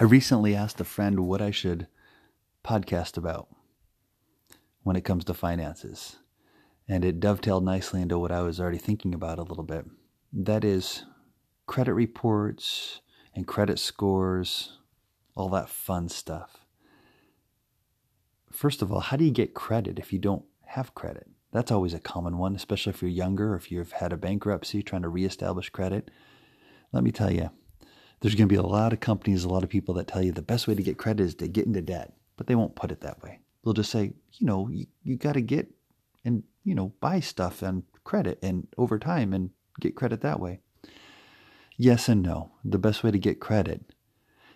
I recently asked a friend what I should podcast about when it comes to finances, and it dovetailed nicely into what I was already thinking about a little bit. That is credit reports and credit scores, all that fun stuff. First of all, how do you get credit if you don't have credit? That's always a common one, especially if you're younger or if you've had a bankruptcy trying to reestablish credit. Let me tell you, there's going to be a lot of companies, a lot of people that tell you the best way to get credit is to get into debt, but they won't put it that way. They'll just say, you got to get and, buy stuff and credit and over time and get credit that way. Yes and no. The best way to get credit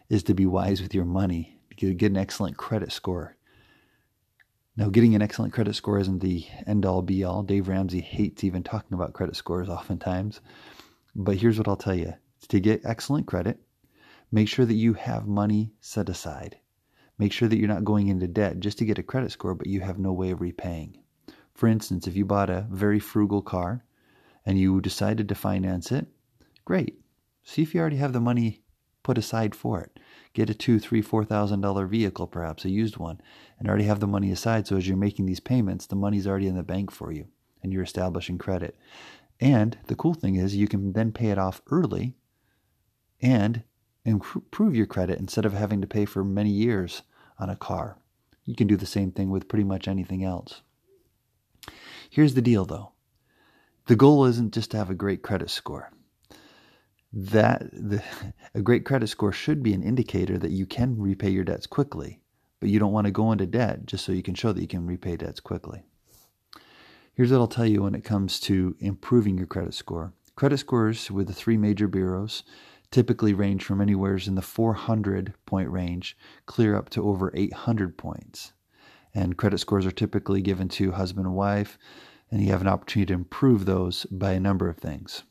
is to be wise with your money, to get an excellent credit score. Now, getting an excellent credit score isn't the end-all, be-all. Dave Ramsey hates even talking about credit scores oftentimes. But here's what I'll tell you. To get excellent credit, make sure that you have money set aside. Make sure that you're not going into debt just to get a credit score, but you have no way of repaying. For instance, if you bought a very frugal car and you decided to finance it, great. See if you already have the money put aside for it. Get a $2,000, $3,000, $4,000 vehicle, perhaps a used one, and already have the money aside. So as you're making these payments, the money's already in the bank for you and you're establishing credit. And the cool thing is you can then pay it off early and improve your credit instead of having to pay for many years on a car. You can do the same thing with pretty much anything else. Here's the deal though. The goal isn't just to have a great credit score. A great credit score should be an indicator that you can repay your debts quickly, but you don't want to go into debt just so you can show that you can repay debts quickly. Here's what I'll tell you when it comes to improving your credit score. Credit scores with the three major bureaus typically range from anywhere in the 400-point range, clear up to over 800 points. And credit scores are typically given to husband and wife, and you have an opportunity to improve those by a number of things.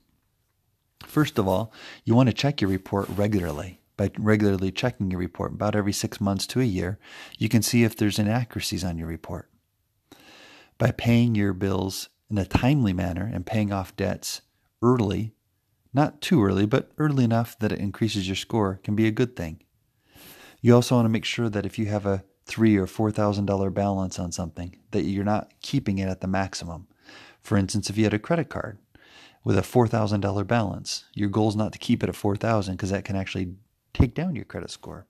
First of all, you want to check your report regularly. By regularly checking your report about every 6 months to a year, you can see if there's inaccuracies on your report. By paying your bills in a timely manner and paying off debts early, not too early, but early enough that it increases your score, can be a good thing. You also want to make sure that if you have a $3,000 or $4,000 balance on something, that you're not keeping it at the maximum. For instance, if you had a credit card with a $4,000 balance, your goal is not to keep it at $4,000 because that can actually take down your credit score.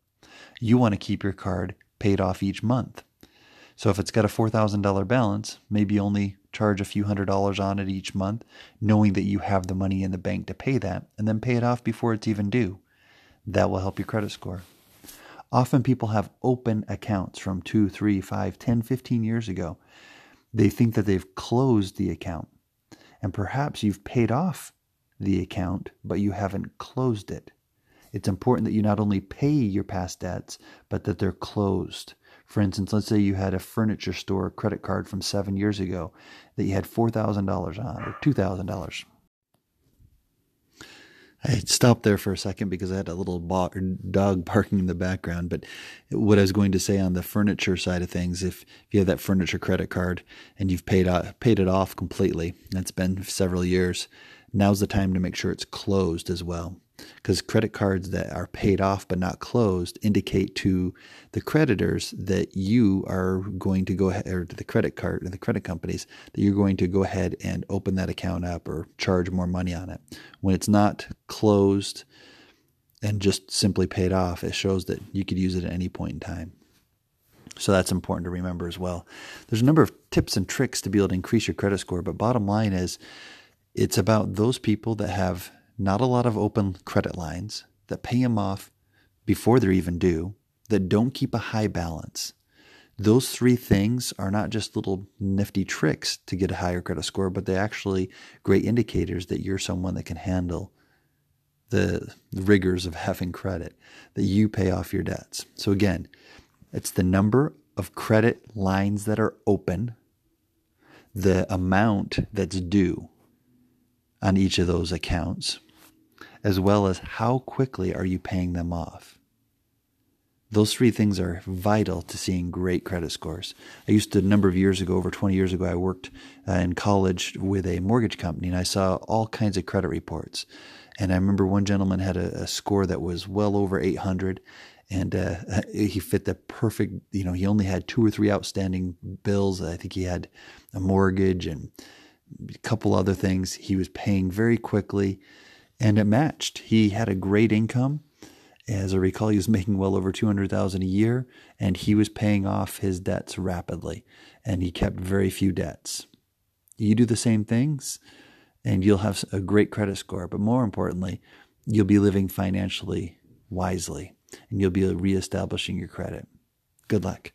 You want to keep your card paid off each month. So if it's got a $4,000 balance, maybe only charge a few $100s on it each month, knowing that you have the money in the bank to pay that, and then pay it off before it's even due. That will help your credit score. Often people have open accounts from 2, 3, 5, 10, 15 years ago. They think that they've closed the account. And perhaps you've paid off the account, but you haven't closed it. It's important that you not only pay your past debts, but that they're closed. For instance, let's say you had a furniture store credit card from 7 years ago that you had $4,000 on or $2,000. I stopped there for a second because I had a little dog barking in the background. But what I was going to say on the furniture side of things, if you have that furniture credit card and you've paid it off completely, that's been several years, now's the time to make sure it's closed as well. Because credit cards that are paid off but not closed indicate to the creditors that you are going to go ahead, or to the credit card and the credit companies, that you're going to go ahead and open that account up or charge more money on it. When it's not closed and just simply paid off, it shows that you could use it at any point in time. So that's important to remember as well. There's a number of tips and tricks to be able to increase your credit score, but bottom line is it's about those people that have not a lot of open credit lines, that pay them off before they're even due, that don't keep a high balance. Those three things are not just little nifty tricks to get a higher credit score, but they're actually great indicators that you're someone that can handle the rigors of having credit, that you pay off your debts. So again, it's the number of credit lines that are open, the amount that's due on each of those accounts, as well as how quickly are you paying them off. Those three things are vital to seeing great credit scores. I used to, a number of years ago, over 20 years ago, I worked in college with a mortgage company, and I saw all kinds of credit reports. And I remember one gentleman had a score that was well over 800, And he fit the perfect, you know, he only had 2 or 3 outstanding bills. I think he had a mortgage and a couple other things. He was paying very quickly and it matched. He had a great income. As I recall, he was making well over $200,000 a year, and he was paying off his debts rapidly, and he kept very few debts. You do the same things and you'll have a great credit score, but more importantly, you'll be living financially wisely. And you'll be reestablishing your credit. Good luck.